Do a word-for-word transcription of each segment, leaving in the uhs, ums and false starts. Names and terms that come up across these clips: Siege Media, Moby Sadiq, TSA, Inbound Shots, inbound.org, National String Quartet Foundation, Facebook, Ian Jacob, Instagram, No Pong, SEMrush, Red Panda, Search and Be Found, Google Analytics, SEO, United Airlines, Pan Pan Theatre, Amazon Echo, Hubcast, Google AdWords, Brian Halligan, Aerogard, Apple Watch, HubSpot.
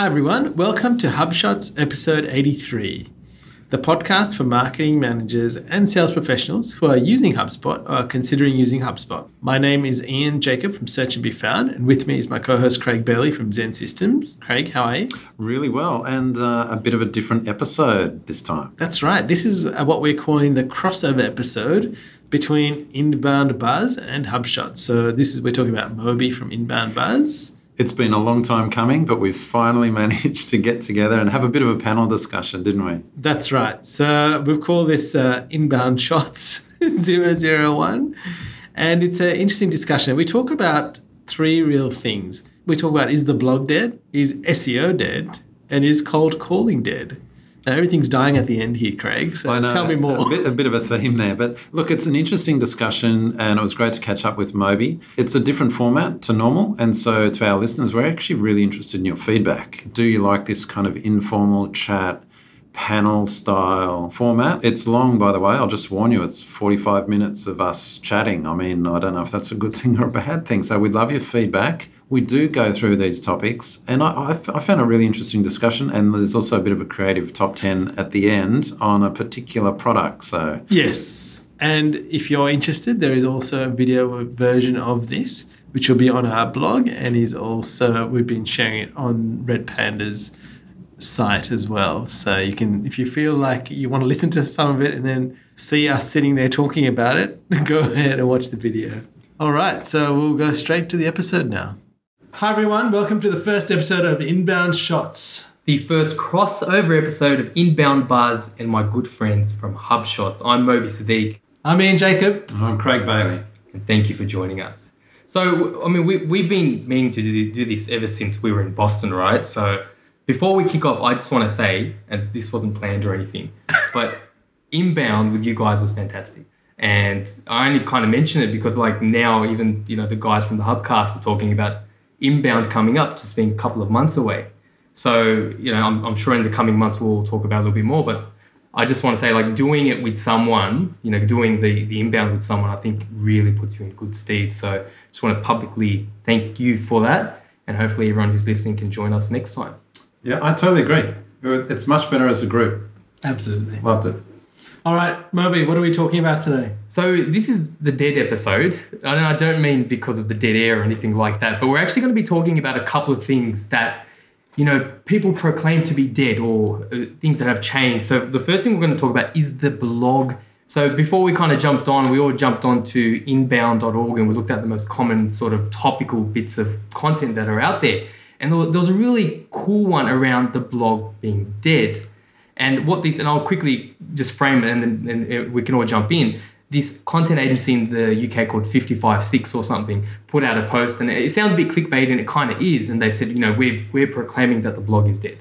Hi everyone, welcome to HubShots episode eighty-three, the podcast for marketing managers and sales professionals who are using HubSpot or are considering using HubSpot. My name is Ian Jacob from Search and Be Found, and with me is my co-host Craig Bailey from Zen Systems. Craig, how are you? Really well, and uh, a bit of a different episode this time. That's right. This is what we're calling the crossover episode between Inbound Buzz and HubShots. So this is we're talking about Moby from Inbound Buzz. It's been a long time coming, but we've finally managed to get together and have a bit of a panel discussion, didn't we? That's right. So we've called this uh, Inbound Shots zero zero one. And it's an interesting discussion. We talk about three real things. We talk about, is the blog dead? Is S E O dead? And is cold calling dead? Now, everything's dying at the end here, Craig. So I know, tell me more. A bit, a bit of a theme there. But look, it's an interesting discussion, and it was great to catch up with Moby. It's a different format to normal. And so to our listeners, we're actually really interested in your feedback. Do you like this kind of informal chat, panel style format? It's long, by the way. I'll just warn you, it's forty-five minutes of us chatting. I mean, I don't know if that's a good thing or a bad thing. So we'd love your feedback. We do go through these topics, and I, I found a really interesting discussion, and there's also a bit of a creative top ten at the end on a particular product. So yes, and if you're interested, there is also a video version of this, which will be on our blog, and is also, we've been sharing it on Red Panda's site as well. So you can, if you feel like you want to listen to some of it and then see us sitting there talking about it, go ahead and watch the video. All right, so we'll go straight to the episode now. Hi everyone, welcome to the first episode of Inbound Shots. The first crossover episode of Inbound Buzz and my good friends from HubShots. I'm Moby Sadiq. I'm Ian Jacob. And I'm Craig Bailey. And thank you for joining us. So, I mean, we, we've been meaning to do this ever since we were in Boston, right? So before we kick off, I just want to say, and this wasn't planned or anything, but Inbound with you guys was fantastic. And I only kind of mention it because like now even, you know, the guys from the Hubcast are talking about Inbound coming up, just being a couple of months away. So, you know, I'm, I'm sure in the coming months we'll talk about it a little bit more, but I just want to say, like, doing it with someone, you know, doing the, the Inbound with someone, I think really puts you in good stead. So just want to publicly thank you for that. And hopefully everyone who's listening can join us next time. Yeah, I totally agree. It's much better as a group. Absolutely. Loved it. All right, Moby, what are we talking about today? So this is the dead episode. And I don't mean because of the dead air or anything like that, but we're actually going to be talking about a couple of things that, you know, people proclaim to be dead or things that have changed. So the first thing we're going to talk about is the blog. So before we kind of jumped on, we all jumped on to inbound dot org and we looked at the most common sort of topical bits of content that are out there. And there was a really cool one around the blog being dead. And what these, and I'll quickly just frame it and then and we can all jump in. This content agency in the U K called five five six or something put out a post, and it sounds a bit clickbait, and it kind of is. And they've said, you know, we've, we're proclaiming that the blog is dead.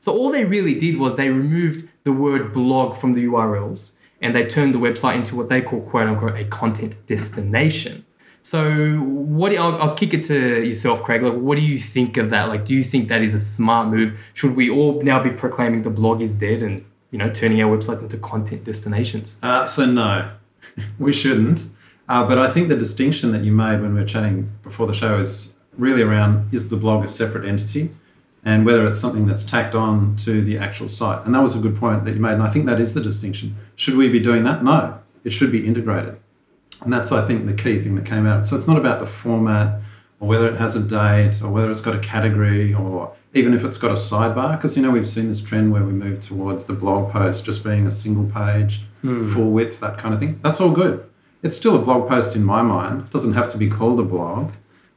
So all they really did was they removed the word blog from the U R Ls and they turned the website into what they call, quote unquote, a content destination. So what I'll, I'll kick it to yourself, Craig. Like, what do you think of that? Like, do you think that is a smart move? Should we all now be proclaiming the blog is dead and, you know, turning our websites into content destinations? Uh, so no, we shouldn't. Uh, but I think the distinction that you made when we were chatting before the show is really around, is the blog a separate entity and whether it's something that's tacked on to the actual site. And that was a good point that you made. And I think that is the distinction. Should we be doing that? No, it should be integrated. And that's, I think, the key thing that came out. So it's not about the format or whether it has a date or whether it's got a category or even if it's got a sidebar. Because, you know, we've seen this trend where we move towards the blog post just being a single page, mm. full width, that kind of thing. That's all good. It's still a blog post in my mind. It doesn't have to be called a blog.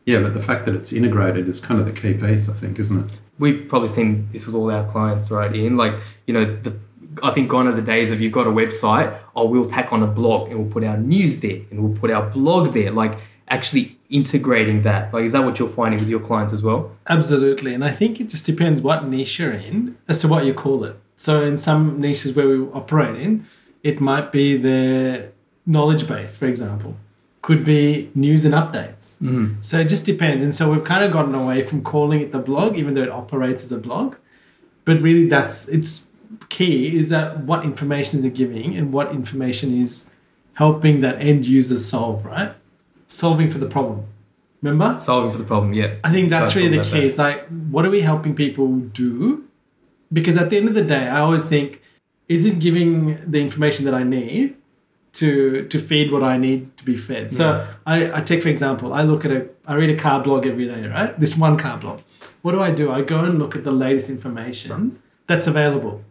Yeah, but the fact that it's integrated is kind of the key piece, I think, isn't it? We've probably seen this with all our clients, right, Ian? Like, you know, the I think gone are the days of you've got a website, oh, we'll tack on a blog and we'll put our news there and we'll put our blog there. Like actually integrating that. Like, is that what you're finding with your clients as well? Absolutely. And I think it just depends what niche you're in as to what you call it. So in some niches where we operate in, it might be the knowledge base, for example. Could be news and updates. Mm. So it just depends. And so we've kind of gotten away from calling it the blog, even though it operates as a blog. But really that's, it's, key is that what information is it giving and what information is helping that end user solve, right? Solving for the problem. Remember? Solving for the problem, yeah. I think that's, that's really the key. That. It's like, what are we helping people do? Because at the end of the day, I always think, is it giving the information that I need to to feed what I need to be fed? Yeah. So I, I take, for example, I look at a, I read a car blog every day, right? This one car blog. What do I do? I go and look at the latest information right. that's available.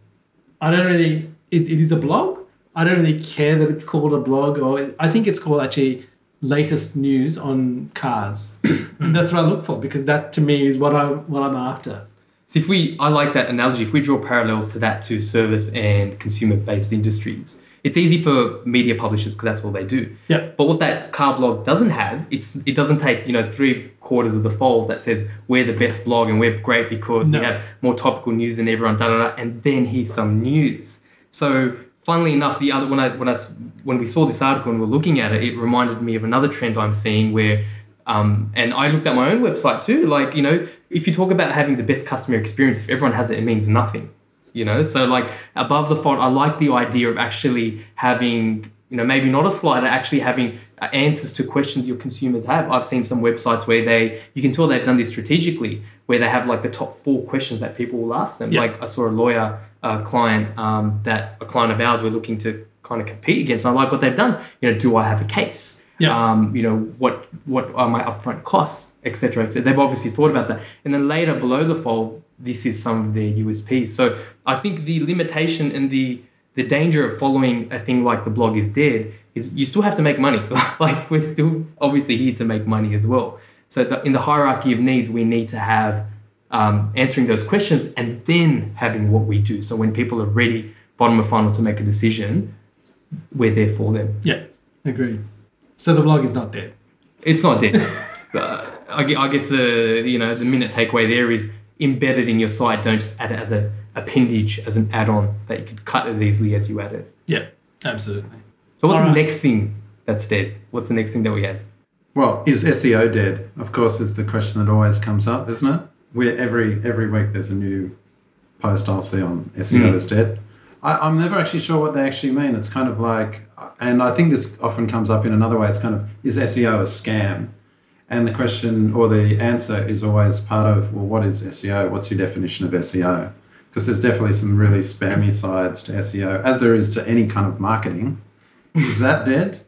I don't really, it, it is a blog. I don't really care that it's called a blog, or I think it's called actually latest news on cars. And that's what I look for, because that to me is what I'm, what I'm after. So if we, I like that analogy, if we draw parallels to that to service and consumer-based industries, it's easy for media publishers because that's all they do. Yeah. But what that car blog doesn't have, it's it doesn't take, you know, three quarters of the fold that says we're the best blog and we're great because no. we have more topical news than everyone, da, da, da, and then here's some news. So funnily enough, the other when I when I when we saw this article and we're looking at it, it reminded me of another trend I'm seeing where. Um, and I looked at my own website too. Like, you know, if you talk about having the best customer experience, if everyone has it, it means nothing, you know? So like above the font, I like the idea of actually having, you know, maybe not a slider, actually having answers to questions your consumers have. I've seen some websites where they, you can tell they've done this strategically, where they have like the top four questions that people will ask them. Yeah. Like I saw a lawyer uh, client um, that a client of ours were looking to kind of compete against. And I like what they've done. You know, do I have a case? Yeah. Um, you know, what what are my upfront costs, et cetera, et cetera. They've obviously thought about that. And then later below the fold, this is some of their U S Ps. So I think the limitation and the the danger of following a thing like the blog is dead is you still have to make money. Like we're still obviously here to make money as well. So the, in the hierarchy of needs, we need to have um, answering those questions and then having what we do. So when people are ready, bottom of funnel to make a decision, we're there for them. Yeah, agreed. So the blog is not dead. It's not dead. uh, I, I guess the uh, you know the minute takeaway there is embedded in your site. Don't just add it as an appendage, as an add-on that you could cut as easily as you add it. Yeah, absolutely. So what's All the right. next thing that's dead? What's the next thing that we add? Well, is S E O dead? Of course, is the question that always comes up, isn't it? Where every every week there's a new post I'll see on S E O mm. is dead. I, I'm never actually sure what they actually mean. It's kind of like, and I think this often comes up in another way. It's kind of, is S E O a scam? And the question or the answer is always part of, well, what is S E O? What's your definition of S E O? Because there's definitely some really spammy sides to S E O, as there is to any kind of marketing. Is that dead?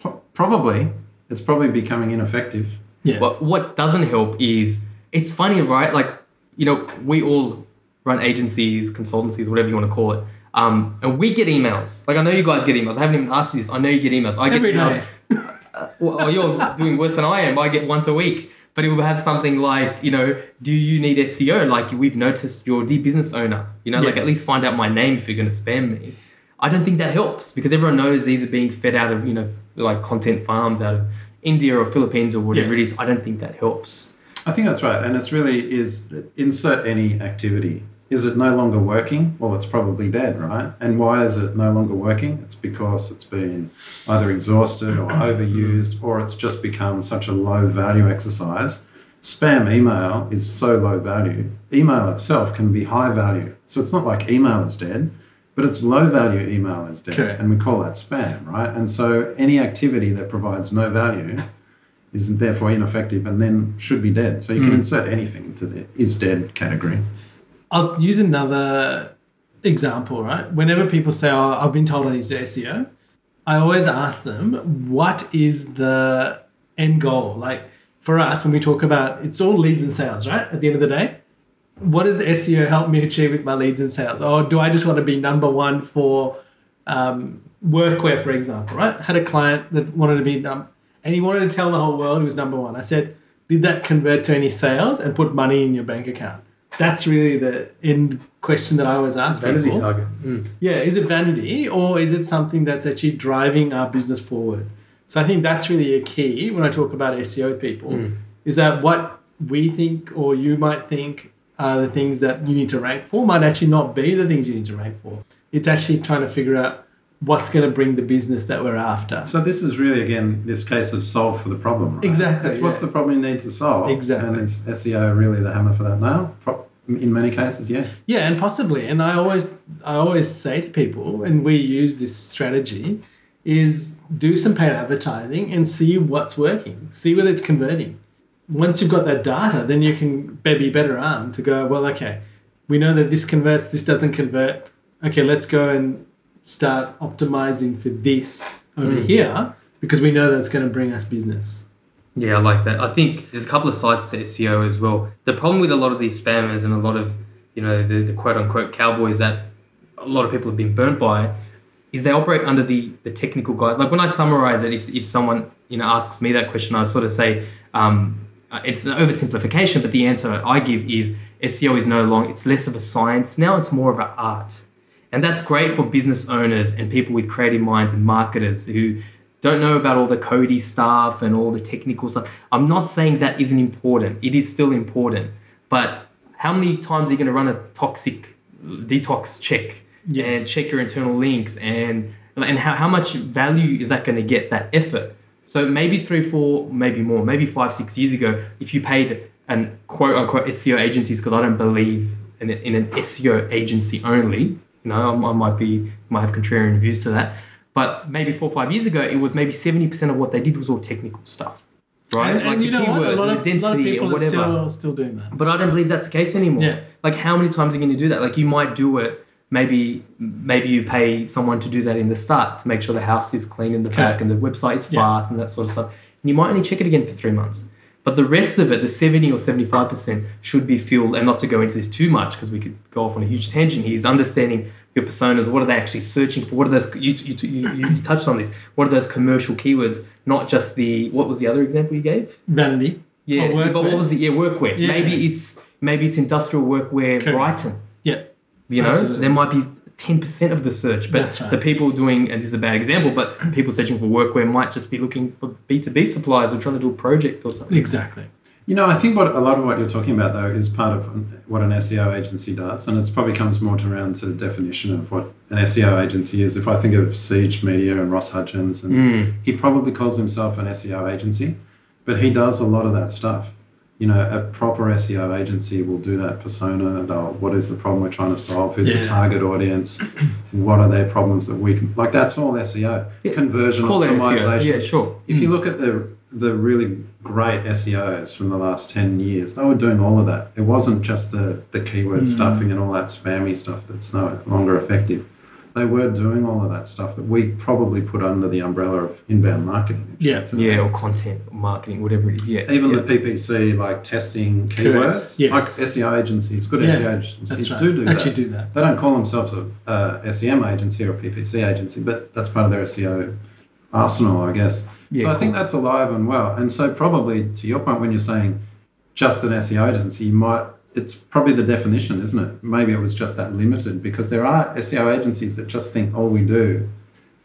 Pro- probably. It's probably becoming ineffective. Yeah. But what doesn't help is, it's funny, right? Like, you know, we all run agencies, consultancies, whatever you want to call it. Um, and we get emails. Like, I know you guys get emails. I haven't even asked you this. I know you get emails. I get Every emails. uh, well, you're doing worse than I am. I get once a week. But it will have something like, you know, do you need S E O? Like, we've noticed you're the business owner. You know, yes. like, at least find out my name if you're going to spam me. I don't think that helps because everyone knows these are being fed out of, you know, like content farms out of India or Philippines or whatever yes. it is. I don't think that helps. I think that's right. And it's really is insert any activity. Is it no longer working? Well, it's probably dead, right? And why is it no longer working? It's because it's been either exhausted or overused, or it's just become such a low value exercise. Spam email is so low value. Email itself can be high value. So it's not like email is dead, but it's low value email is dead. Okay. And we call that spam, right? And so any activity that provides no value is therefore ineffective and then should be dead. So you can mm. insert anything into the is dead category. I'll use another example, right? Whenever people say, oh, I've been told I need to do S E O, I always ask them, what is the end goal? Like for us, when we talk about, it's all leads and sales, right? At the end of the day, what does S E O help me achieve with my leads and sales? Or do I just want to be number one for um, workwear, for example, right? I had a client that wanted to be number, and he wanted to tell the whole world he was number one. I said, did that convert to any sales and put money in your bank account? That's really the end question that I always ask people. Vanity target. Mm. Yeah, is it vanity or is it something that's actually driving our business forward? So I think that's really a key when I talk about S E O with people mm. is that what we think or you might think are the things that you need to rank for might actually not be the things you need to rank for. It's actually trying to figure out what's going to bring the business that we're after. So this is really, again, this case of solve for the problem, right? Exactly. It's yeah. what's the problem you need to solve. Exactly. And is S E O really the hammer for that now? Pro- in many cases, yes. Yeah, and possibly. And I always, I always say to people, and we use this strategy, is do some paid advertising and see what's working. See whether it's converting. once you've got that data, then you can be better armed to go, well, okay, we know that this converts, this doesn't convert. Okay, let's go and start optimizing for this over mm. here because we know that's going to bring us business. Yeah, I like that. I think there's a couple of sides to S E O as well. The problem with a lot of these spammers and a lot of, you know, the, the quote-unquote cowboys that a lot of people have been burnt by is they operate under the, the technical guise. Like when I summarize it, if, if someone, you know, asks me that question, I sort of say, um, it's an oversimplification, but the answer I give is S E O is no longer, it's less of a science. Now it's more of an art. And that's great for business owners and people with creative minds and marketers who don't know about all the Cody stuff and all the technical stuff. I'm not saying that isn't important. It is still important. But how many times are you going to run a toxic detox check? Yes. And check your internal links and and how, how much value is that going to get, that effort? So maybe three, four, maybe more, maybe five, six years ago, if you paid an quote-unquote S E O agencies, because I don't believe in, in an S E O agency only, you know, I, I might be, might have contrarian views to that, but maybe four or five years ago, it was maybe seventy percent of what they did was all technical stuff, right? And, like and the keywords, and the density or whatever. A lot of people are still, still doing that. But I don't believe that's the case anymore. Yeah. Like how many times are you going to do that? Like you might do it. Maybe maybe you pay someone to do that in the start to make sure the house is clean in the back and the website is fast yeah. and that sort of stuff. And you might only check it again for three months. But the rest of it, the seventy or seventy-five percent should be fueled, and not to go into this too much because we could go off on a huge tangent here, is understanding your personas, what are they actually searching for? What are those, you, you, you, you touched on this, what are those commercial keywords? Not just the, what was the other example you gave? Vanity. Yeah, but what was the, yeah, workwear. Yeah. Maybe it's maybe it's industrial workwear. Correct. Brighton. Yeah. You know, absolutely. There might be ten percent of the search, but right. the people doing, and this is a bad example, but people searching for workwear might just be looking for B two B suppliers or trying to do a project or something. Exactly. You know, I think what a lot of what you're talking about, though, is part of what an S E O agency does, and it probably comes more to around to the definition of what an S E O agency is. If I think of Siege Media and Ross Hudgens, and mm. he probably calls himself an S E O agency, but he does a lot of that stuff. You know, a proper S E O agency will do that persona. They'll, what is the problem we're trying to solve? Who's yeah. the target audience? What are their problems that we can... Like, that's all S E O. Yeah. Conversion Call optimization. Yeah, sure. If mm. you look at the the really great S E Os from the last ten years, they were doing all of that. It wasn't just the, the keyword mm. stuffing and all that spammy stuff that's no longer effective. They were doing all of that stuff that we probably put under the umbrella of inbound marketing. Yeah, yeah, or content or marketing, whatever it is. Yeah, even yeah. the P P C, like testing keywords. Yes. Like S E O agencies, good yeah, S E O agencies right. do do Actually that. do that. They don't call themselves a uh, S E M agency or a P P C agency, but that's part of their S E O arsenal, I guess. Yeah, so I think that's alive and well. And so probably to your point, when you're saying just an S E O agency, you might. It's probably the definition, isn't it? Maybe it was just that limited, because there are S E O agencies that just think all we do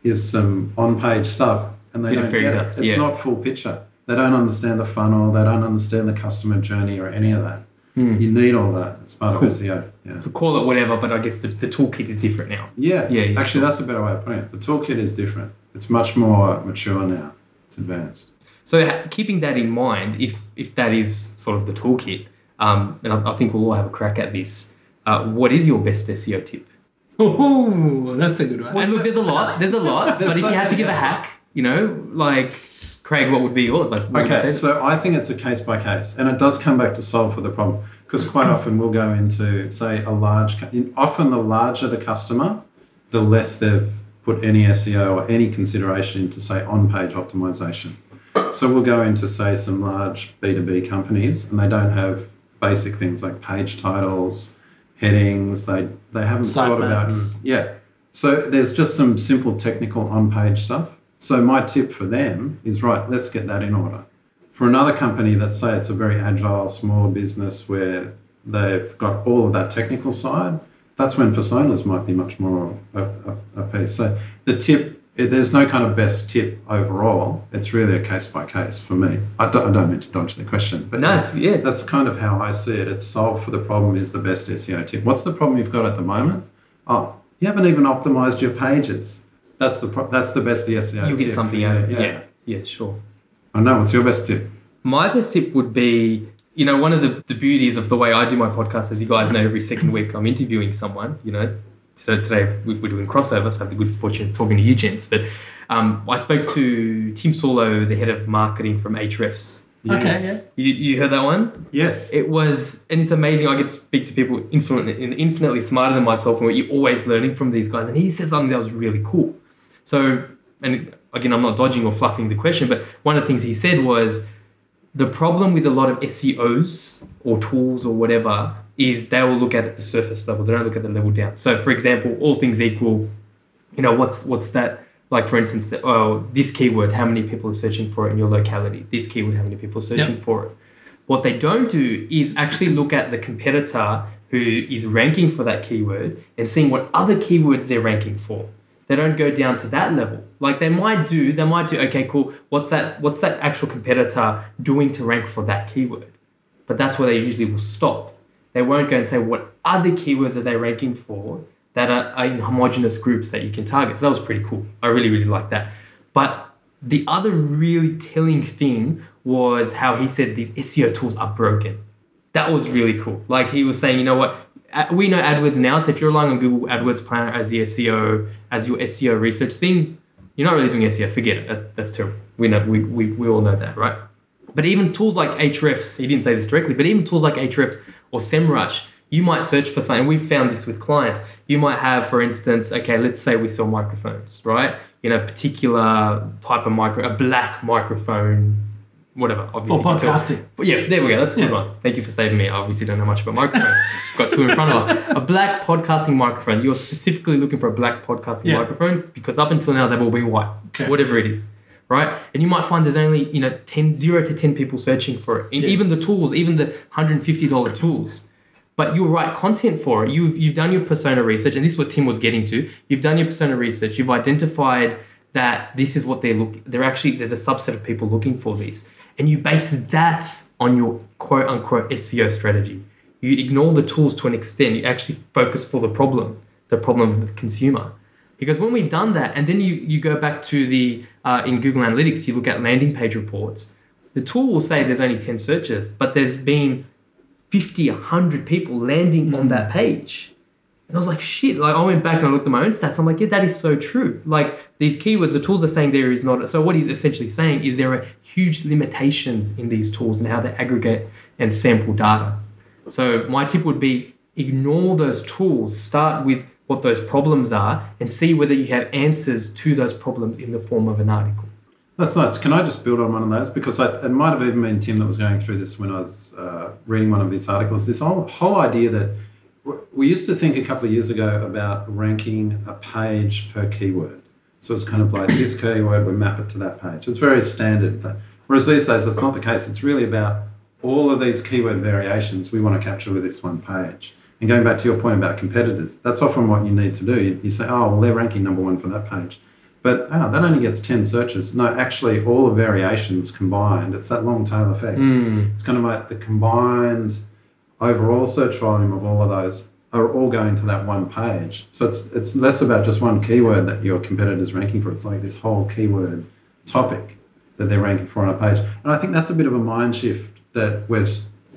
is some on-page stuff and they don't get it. It's yeah. not full picture. They don't understand the funnel. They don't understand the customer journey or any of that. Mm. You need all that. It's part cool. of S E O. Yeah. So call it whatever, but I guess the, the toolkit is different now. Yeah. yeah, yeah Actually, sure. that's a better way of putting it. The toolkit is different. It's much more mature now. It's advanced. So keeping that in mind, if if that is sort of the toolkit, Um, and I, I think we'll all have a crack at this. Uh, what is your best S E O tip? Oh, that's a good one. Well, and look, there's a lot. There's a lot. there's but if you had to give a hack, you know, like, Craig, what would be yours? Like, okay, so I think it's a case by case. And it does come back to solve for the problem. Because quite often we'll go into, say, a large... Often the larger the customer, the less they've put any S E O or any consideration into, say, on-page optimization. So we'll go into, say, some large B two B companies and they don't have... basic things like page titles, headings, they they haven't Side thought maps. about... Yeah. So there's just some simple technical on-page stuff. So my tip for them is, right, let's get that in order. For another company, let's say it's a very agile, small business where they've got all of that technical side, that's when personas might be much more a, a, a piece. So the tip, there's no kind of best tip overall. It's really a case by case for me. I don't, I don't mean to dodge the question, but no, it's, yeah, it's, that's kind of how I see it. It's solve for the problem is the best S E O tip. What's the problem you've got at the moment? Oh, you haven't even optimized your pages. That's the pro- that's the best S E O. You get something out of it. Yeah. yeah, yeah, sure. I know. What's your best tip? My best tip would be, you know, one of the, the beauties of the way I do my podcast, as you guys know, every second week I'm interviewing someone, you know. So today we're doing crossovers, so I have the good fortune of talking to you gents. But um, I spoke to Tim Solo, the head of marketing from Ahrefs, Yes. Okay, yeah. You you heard that one? Yes. It was, and it's amazing. I get to speak to people infinitely, infinitely smarter than myself, and you're always learning from these guys. And he said something that was really cool. So, and again, I'm not dodging or fluffing the question, but one of the things he said was the problem with a lot of S E Os or tools or whatever is they will look at it the surface level. They don't look at the level down. So, for example, all things equal, you know, what's what's that? Like, for instance, oh, this keyword, how many people are searching for it in your locality? This keyword, how many people are searching yep. for it? What they don't do is actually look at the competitor who is ranking for that keyword and seeing what other keywords they're ranking for. They don't go down to that level. Like they might do, they might do, okay, cool. What's that, what's that actual competitor doing to rank for that keyword? But that's where they usually will stop. They won't go and say, what other keywords are they ranking for that are in homogenous groups that you can target. So that was pretty cool. I really, really liked that. But the other really telling thing was how he said these S E O tools are broken. That was really cool. Like he was saying, you know what, we know AdWords now, so if you're relying on Google AdWords Planner as the S E O, as your S E O research thing, you're not really doing S E O, forget it, that, that's terrible. We know, we, we we all know that, right? But even tools like Ahrefs, he didn't say this directly, but even tools like Ahrefs or SEMrush, you might search for something. We've found this with clients. You might have, for instance, okay, let's say we sell microphones, right? You know, particular type of micro, a black microphone, whatever. Obviously, or podcasting. But yeah, there we go. That's a good yeah. one. Thank you for saving me. I obviously don't know much about microphones. Got two in front of us. A black podcasting microphone. You're specifically looking for a black podcasting yeah. microphone because up until now they've all been white, okay. whatever it is, right? And you might find there's only, you know, ten, zero to ten people searching for it. And yes. even the tools, even the one hundred fifty dollars tools, but you'll write content for it. You've, you've done your persona research, and this is what Tim was getting to. You've done your persona research. You've identified that this is what they look, they're actually, there's a subset of people looking for these. And you base that on your quote unquote S E O strategy. You ignore the tools to an extent. You actually focus for the problem, the problem of the consumer. Because when we've done that, and then you, you go back to the, uh, in Google Analytics, you look at landing page reports. The tool will say there's only ten searches, but there's been fifty, one hundred people landing on that page. And I was like, shit, like I went back and I looked at my own stats. I'm like, yeah, that is so true. Like these keywords, the tools are saying there is not. So what he's essentially saying is there are huge limitations in these tools and how they aggregate and sample data. So my tip would be ignore those tools, start with what those problems are and see whether you have answers to those problems in the form of an article. That's nice. Can I just build on one of those? Because I, it might have even been Tim that was going through this when I was uh, reading one of these articles. This whole, whole idea that w- we used to think a couple of years ago about ranking a page per keyword. So it's kind of like this keyword, we map it to that page. It's very standard. But, whereas these days, that's not the case. It's really about all of these keyword variations we want to capture with this one page. And going back to your point about competitors, that's often what you need to do. You, you say, oh, well, they're ranking number one for that page. But oh, that only gets ten searches. No, actually, all the variations combined, it's that long tail effect. Mm. It's kind of like the combined overall search volume of all of those are all going to that one page. So it's it's less about just one keyword that your competitor's ranking for. It's like this whole keyword topic that they're ranking for on a page. And I think that's a bit of a mind shift that we're,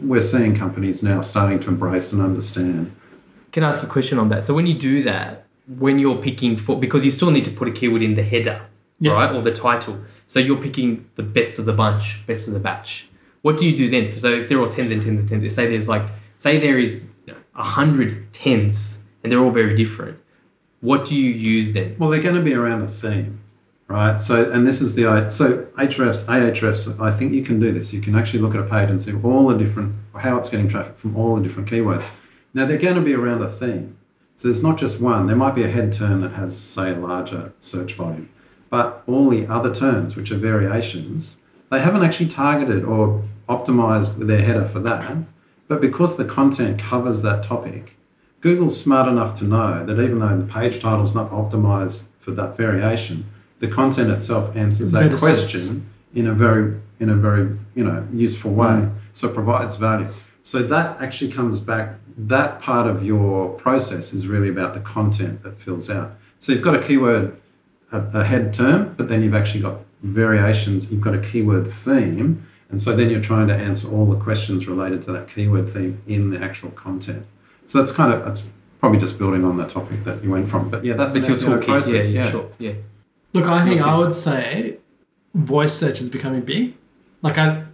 we're seeing companies now starting to embrace and understand. Can I ask a question on that? So when you do that, when you're picking for, because you still need to put a keyword in the header, yeah. right, or the title. So you're picking the best of the bunch, best of the batch. What do you do then? So if they're all tens and tens and tens, say there's like, say there is a hundred tens and they're all very different. What do you use then? Well, they're going to be around a theme, right? So, and this is the, so Ahrefs, Ahrefs, I think you can do this. You can actually look at a page and see all the different, how it's getting traffic from all the different keywords. Now they're going to be around a theme. So there's not just one. There might be a head term that has, say, a larger search volume. But all the other terms, which are variations, they haven't actually targeted or optimized their header for that. But because the content covers that topic, Google's smart enough to know that even though the page title's not optimized for that variation, the content itself answers that Medicines. question in a very, in a very, you know, useful way. Mm. So it provides value. So that actually comes back, that part of your process is really about the content that fills out. So you've got a keyword, a, a head term, but then you've actually got variations, you've got a keyword theme, and so then you're trying to answer all the questions related to that keyword theme in the actual content. So that's kind of, that's probably just building on that topic that you went from. But yeah, that's, that's your process. Yeah, yeah, yeah. Sure. yeah. Look, I think I would say voice search is becoming big. Like I...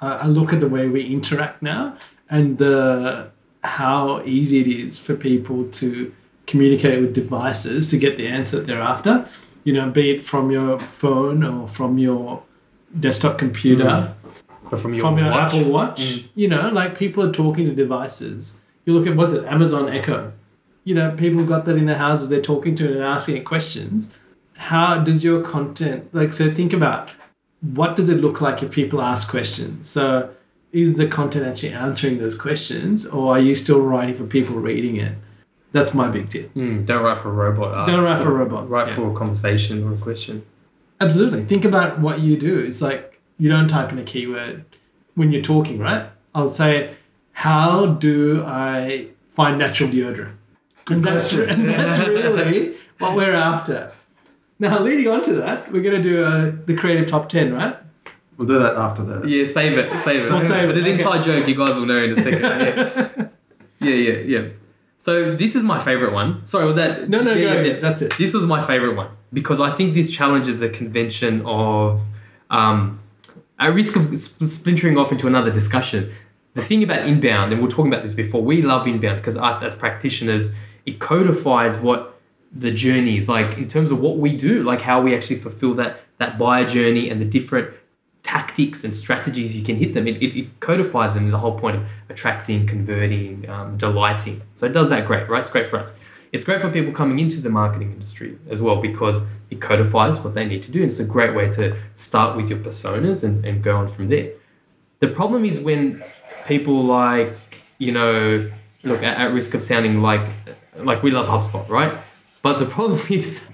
uh, I look at the way we interact now and the how easy it is for people to communicate with devices to get the answer that they're after, you know, be it from your phone or from your desktop computer, mm. or from your, from your watch. Apple Watch. Mm. You know, like people are talking to devices. You look at, what's it, Amazon Echo. You know, people got that in their houses, they're talking to it and asking it questions. How does your content, like, so think about what does it look like if people ask questions? So is the content actually answering those questions, or are you still writing for people reading it? That's my big tip. Mm, don't write for a robot. Uh, don't write for a robot. Write yeah. for a conversation or a question. Absolutely. Think about what you do. It's like you don't type in a keyword when you're talking, right? I'll say, how do I find natural deodorant? And that's, and that's really what we're after. Now, leading on to that, we're going to do uh, the creative top ten, right? We'll do that after that. Yeah, save it. Save it. We'll save it. There's an inside joke you guys will know in a second. Yeah, yeah, yeah. yeah. So this is my favourite one. Sorry, was that... No, no, yeah, go. Yeah, yeah. That's it. This was my favourite one because I think this challenges the convention of... Um, at risk of splintering off into another discussion. The thing about inbound, and we were talking about this before, we love inbound because us as practitioners, it codifies what the journey is like in terms of what we do, like how we actually fulfill that that buyer journey and the different tactics and strategies you can hit them. It, it, it codifies them, the whole point of attracting, converting, um, delighting. So it does that great, right? It's great for us. It's great for people coming into the marketing industry as well because it codifies what they need to do. And it's a great way to start with your personas and, and go on from there. The problem is when people like, you know, look, at, at risk of sounding like, like we love HubSpot, right? But the problem is,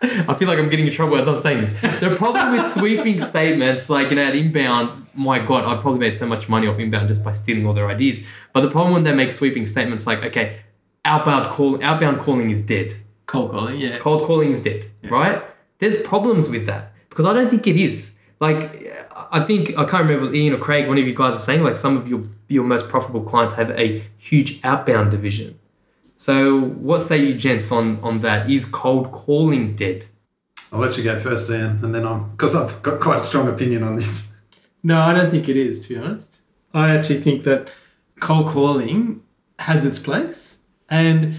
I feel like I'm getting in trouble as I'm saying this. The problem with sweeping statements, like, you know, at Inbound, my God, I've probably made so much money off Inbound just by stealing all their ideas. But the problem when they make sweeping statements like, okay, outbound call, outbound calling is dead. Cold calling, yeah. Cold calling is dead, yeah. right? There's problems with that because I don't think it is. Like, I think, I can't remember if it was Ian or Craig, one of you guys are saying, like, some of your, your most profitable clients have a huge outbound division. So what say you gents on, on that? Is cold calling dead? I'll let you go first, Ian, and then I'm... Because I've got quite a strong opinion on this. No, I don't think it is, to be honest. I actually think that cold calling has its place. And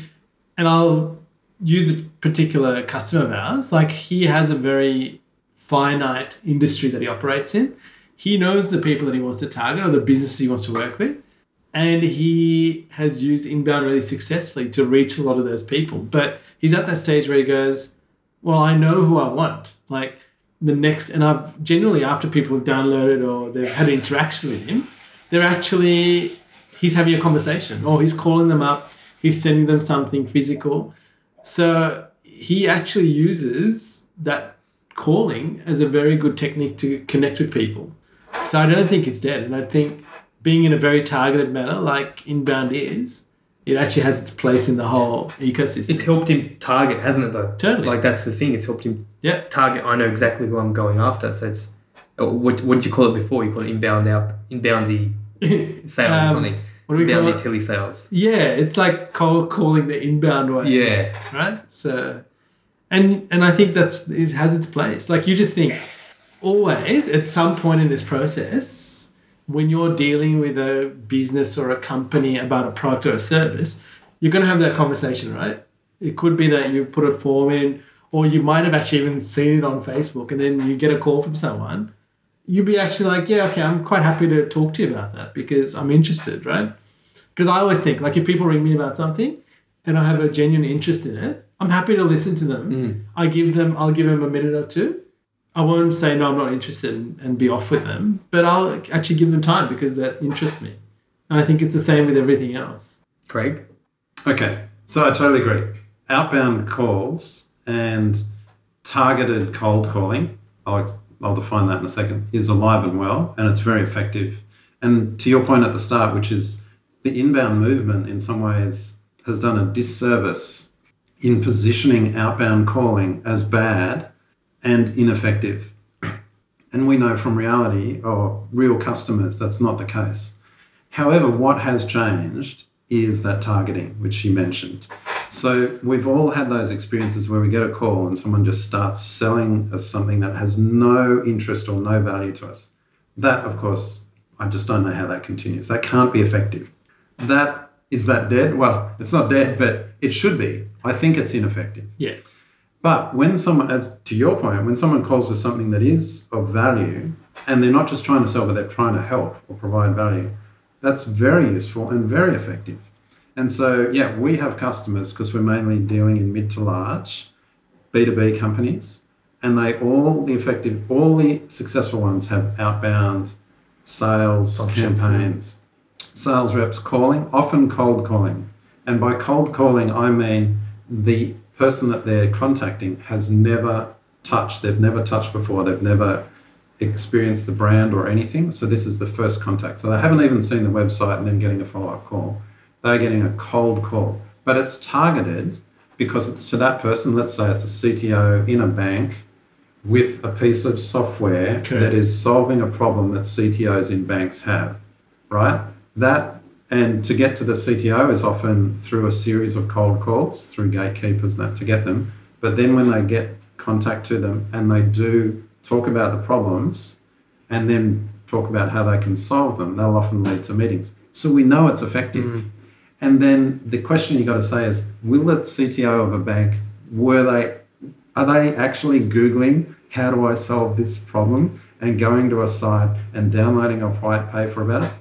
and I'll use a particular customer of ours. Like, he has a very finite industry that he operates in. He knows the people that he wants to target or the businesses he wants to work with. And he has used inbound really successfully to reach a lot of those people. But he's at that stage where he goes, well, I know who I want. Like the next, and I've generally after people have downloaded or they've had an interaction with him, they're actually, he's having a conversation or he's calling them up, he's sending them something physical. So he actually uses that calling as a very good technique to connect with people. So I don't think it's dead. And I think being in a very targeted manner, like inbound is, it actually has its place in the whole ecosystem. It's helped him target, hasn't it, though? Totally. Like, that's the thing. It's helped him yeah. target. I know exactly who I'm going after. So it's, what, what did you call it before? You call it inbound out, inboundy sales um, or something. What do we inbound call it? Tilly sales. Yeah, it's like cold calling the inbound way. Yeah. Right? So, and and I think that's it has its place. Like, you just think, always, at some point in this process, when you're dealing with a business or a company about a product or a service, you're going to have that conversation, right? It could be that you put a form in, or you might have actually even seen it on Facebook and then you get a call from someone. You'd be actually like, yeah, okay, I'm quite happy to talk to you about that because I'm interested, right? Because I always think, like, if people ring me about something and I have a genuine interest in it, I'm happy to listen to them. Mm. I give them, I'll give them a minute or two. I won't say, no, I'm not interested and, and be off with them, but I'll actually give them time because that interests me. And I think it's the same with everything else. Craig? Okay, so I totally agree. Outbound calls and targeted cold calling, I'll, I'll define that in a second, is alive and well, and it's very effective. And to your point at the start, which is the inbound movement in some ways has done a disservice in positioning outbound calling as bad and ineffective. And we know from reality or real customers that's not the case. However, what has changed is that targeting, which you mentioned. So we've all had those experiences where we get a call and someone just starts selling us something that has no interest or no value to us. That, of course, I just don't know how that continues. That can't be effective. That is that dead? Well, it's not dead, but it should be. I think it's ineffective. Yeah. But when someone, as to your point, when someone calls for something that is of value and they're not just trying to sell, but they're trying to help or provide value, that's very useful and very effective. And so, yeah, we have customers, because we're mainly dealing in mid to large B two B companies, and they all the effective, all the successful ones have outbound sales options, campaigns, yeah. Sales reps calling, often cold calling. And by cold calling, I mean the person that they're contacting has never touched, they've never touched before, they've never experienced the brand or anything. So this is the first contact. So they haven't even seen the website and then getting a follow-up call. They're getting a cold call, but it's targeted because it's to that person. Let's say it's a C T O in a bank with a piece of software okay. that is solving a problem that C T Os in banks have, right? That, and to get to the C T O is often through a series of cold calls, through gatekeepers that to get them. But then when they get contact to them and they do talk about the problems and then talk about how they can solve them, they'll often lead to meetings. So we know it's effective. Mm. And then the question you got to say is, will the C T O of a bank, were they, are they actually Googling, how do I solve this problem, and going to a site and downloading a white paper about it?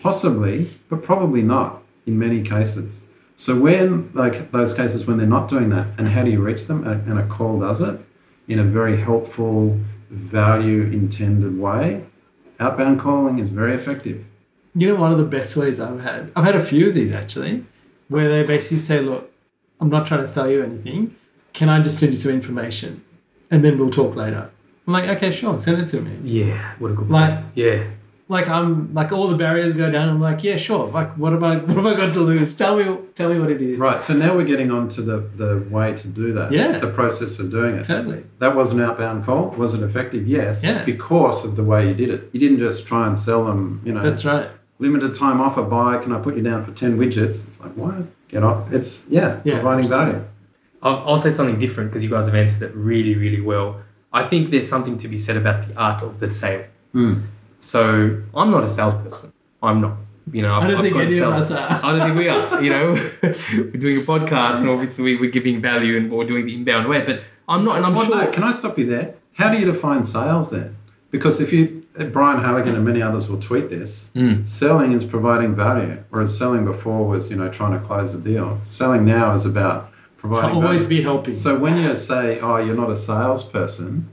Possibly, but probably not in many cases. So when, like those cases when they're not doing that, and how do you reach them? And a call does it in a very helpful, value-intended way. Outbound calling is very effective. You know, one of the best ways I've had, I've had a few of these actually, where they basically say, look, I'm not trying to sell you anything. Can I just send you some information? And then we'll talk later. I'm like, okay, sure, send it to me. Yeah, what a good like, point. Yeah. Like I'm like all the barriers go down. I'm like, yeah, sure. Like what have I what have I got to lose? Tell me tell me what it is. Right. So now we're getting on to the, the way to do that. Yeah. The process of doing it. Totally. That was an outbound call. Was it effective? Yes. Yeah. Because of the way you did it. You didn't just try and sell them, you know. That's right. Limited time offer buy, can I put you down for ten widgets? It's like, what? Get off. It's yeah, yeah providing absolutely. value. I'll say something different because you guys have answered it really, really well. I think there's something to be said about the art of the sale. Mm. So I'm not a salesperson. I'm not. You know, I've, I don't I've think got any of us are. I don't think we are. You know, we're doing a podcast and obviously we're giving value and we're doing the inbound way. But I'm not, and I'm well, sure. No, can I stop you there? How do you define sales then? Because if you, Brian Halligan and many others will tweet this, mm. selling is providing value, whereas selling before was, you know, trying to close a deal. Selling now is about providing I'll always value. Be helping. So when you say, oh, you're not a salesperson,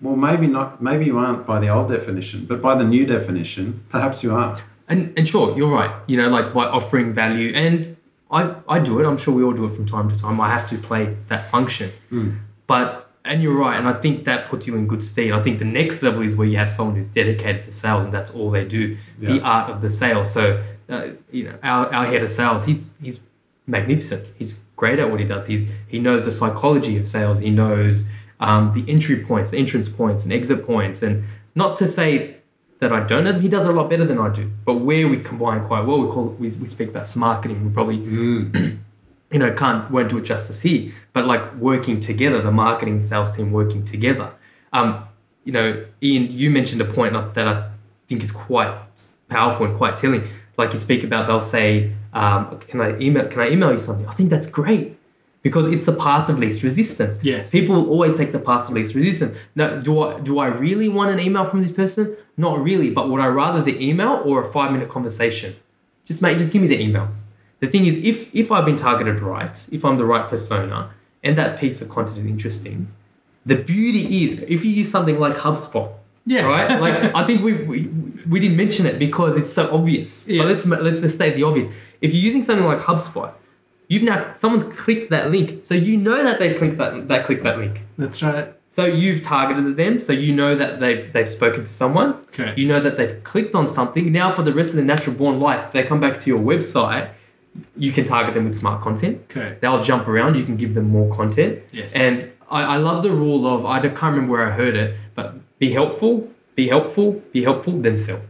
well, maybe not. Maybe you aren't by the old definition, but by the new definition, perhaps you aren't. And and sure, you're right. You know, like by offering value, and I, I do it. I'm sure we all do it from time to time. I have to play that function. Mm. But and you're right, and I think that puts you in good stead. I think the next level is where you have someone who's dedicated to sales, and that's all they do. Yeah. The art of the sale. So uh, you know, our our head of sales, he's he's magnificent. He's great at what he does. He's he knows the psychology of sales. He knows. Um, the entry points, the entrance points and exit points. And not to say that I don't know, he does it a lot better than I do. But where we combine quite well, we call it, we, we speak about marketing. We probably, mm. you know, can't, won't do it justice here. But like working together, the marketing and sales team working together. Um, you know, Ian, you mentioned a point that I think is quite powerful and quite telling. Like you speak about, they'll say, um, can I email, can I email you something? I think that's great. Because it's the path of least resistance. Yes. People will always take the path of least resistance. Now, do I do I really want an email from this person? Not really, but would I rather the email or a five-minute conversation? Just mate, just give me the email. The thing is, if if I've been targeted right, if I'm the right persona, and that piece of content is interesting, the beauty is if you use something like HubSpot, yeah, right? Like I think we, we we didn't mention it because it's so obvious. Yeah. But let's let's just state the obvious. If you're using something like HubSpot, you've now, someone's clicked that link, so you know that they clicked that they clicked that link. That's right. So you've targeted them, so you know that they've, they've spoken to someone. Okay. You know that they've clicked on something. Now for the rest of their natural born life, if they come back to your website, you can target them with smart content. Okay. They'll jump around. You can give them more content. Yes. And I, I love the rule of, I can't remember where I heard it, but be helpful, be helpful, be helpful, then sell.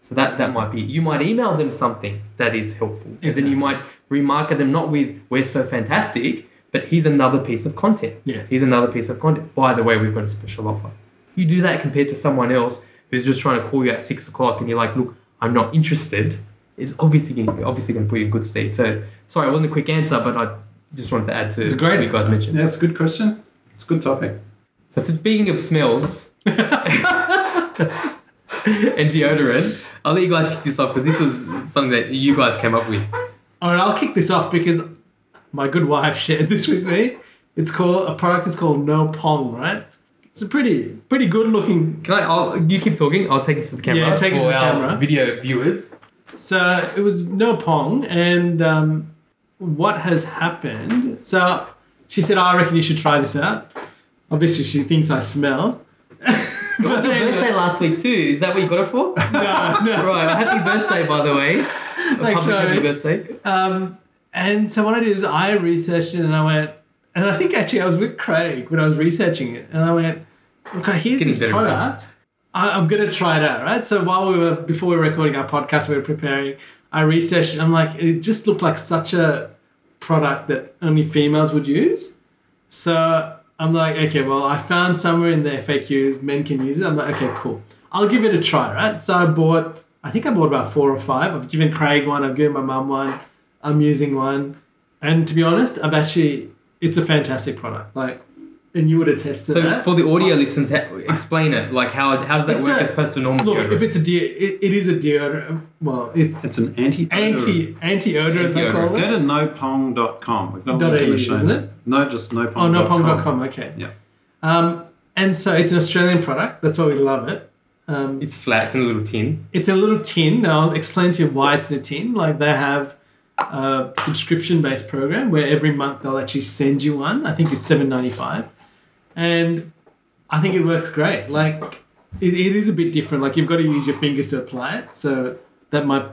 So that, that might be, you might email them something that is helpful. Exactly. And then you might remarket them not with, we're so fantastic, but here's another piece of content. Yes. Here's another piece of content. By the way, we've got a special offer. You do that compared to someone else who's just trying to call you at six o'clock and you're like, look, I'm not interested, it's obviously gonna, obviously going to put you in good state. So sorry, it wasn't a quick answer, but I just wanted to add to what you guys mentioned. Yeah, it's a good question. It's a good topic. So speaking of smells and deodorant, I'll let you guys kick this off because this was something that you guys came up with. All right, I'll kick this off because my good wife shared this with me. It's called, a product is called No Pong, right? It's a pretty, pretty good looking. Can I? I'll, you keep talking. I'll take this to the camera. Yeah, take it to the camera. Video viewers. So it was No Pong, and um, what has happened? So she said, oh, "I reckon you should try this out." Obviously, she thinks I smell. It was your birthday last week too. Is that what you got it for? No, no. Right. Well, happy birthday, by the way. Thanks, happy birthday. Um, and so what I did is I researched it, and I went, and I think actually I was with Craig when I was researching it, and I went, okay, here's this product. I, I'm going to try it out, right? So while we were, before we were recording our podcast, we were preparing, I researched it. I'm like, it just looked like such a product that only females would use. So I'm like, okay, well, I found somewhere in the F A Qs, men can use it. I'm like, okay, cool. I'll give it a try, right? So I bought, I think I bought about four or five. I've given Craig one. I've given my mum one. I'm using one. And to be honest, I've actually, it's a fantastic product. Like, and you would have tested so that. So for the audio um, listeners, explain it. Like, how, how does that work a, as opposed to normal look, deodorant? If it's a de- it, it is a deodorant. Well, it's... It's an anti-odorant. Anti, anti-odorant, they call it. Go to no pong dot com. We've got a link to the show. Isn't it? No, just no pong dot com. Oh, no pong dot com, okay. Yeah. Um, and so it's an Australian product. That's why we love it. Um, it's flat. It's in a little tin. It's in a little tin. Now, I'll explain to you why it's in a tin. Like, they have a subscription-based program where every month they'll actually send you one. I think it's seven dollars and ninety-five cents. And I think it works great. Like, it, it is a bit different. Like, you've got to use your fingers to apply it. So that might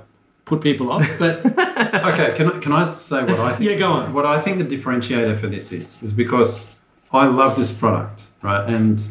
put people off. But okay, can I, can I say what I think? Yeah, go on. What I think the differentiator for this is, is because I love this product, right? And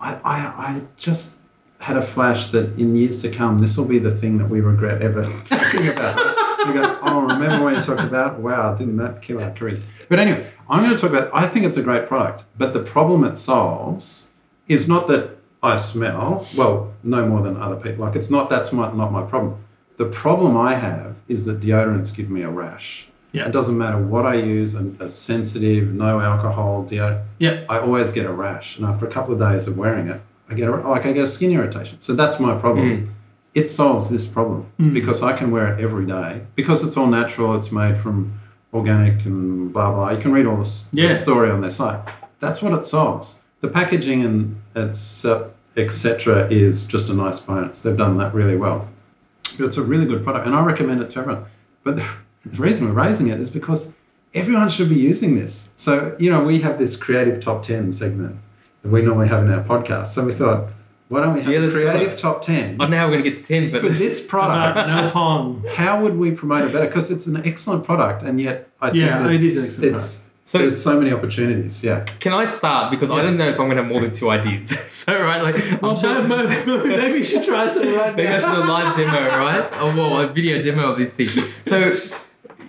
I, I, I just had a flash that in years to come, this will be the thing that we regret ever talking about. You go, oh, remember when you talked about, wow, didn't that kill our careers? But anyway, I'm going to talk about, I think it's a great product, but the problem it solves is not that I smell, well, no more than other people. Like, it's not, that's my, not my problem. The problem I have is that deodorants give me a rash. Yeah. It doesn't matter what I use, a sensitive, no alcohol deodorant. Yeah. I always get a rash. And after a couple of days of wearing it, I get a, like I get a skin irritation. So that's my problem. Mm. It solves this problem mm. because I can wear it every day because it's all natural. It's made from organic and blah, blah. You can read all the, yeah. the story on their site. That's what it solves. The packaging and it's, uh, et cetera is just a nice bonus. They've done that really well. But it's a really good product and I recommend it to everyone. But the reason we're raising it is because everyone should be using this. So, you know, we have this creative top ten segment that we normally have in our podcast. So we thought, why don't we have yeah, a creative top ten? I don't know how we're going to get to ten, but... For this product, no pong. How would we promote it better? Because it's an excellent product, and yet I think yeah, it's, it is it's, so, there's so many opportunities, yeah. Can I start? Because yeah. I don't know if I'm going to have more than two ideas. So, right, like... Well, sure, maybe you should try some right now. Maybe I should have a live demo, right? Oh, well, a video demo of this thing. So,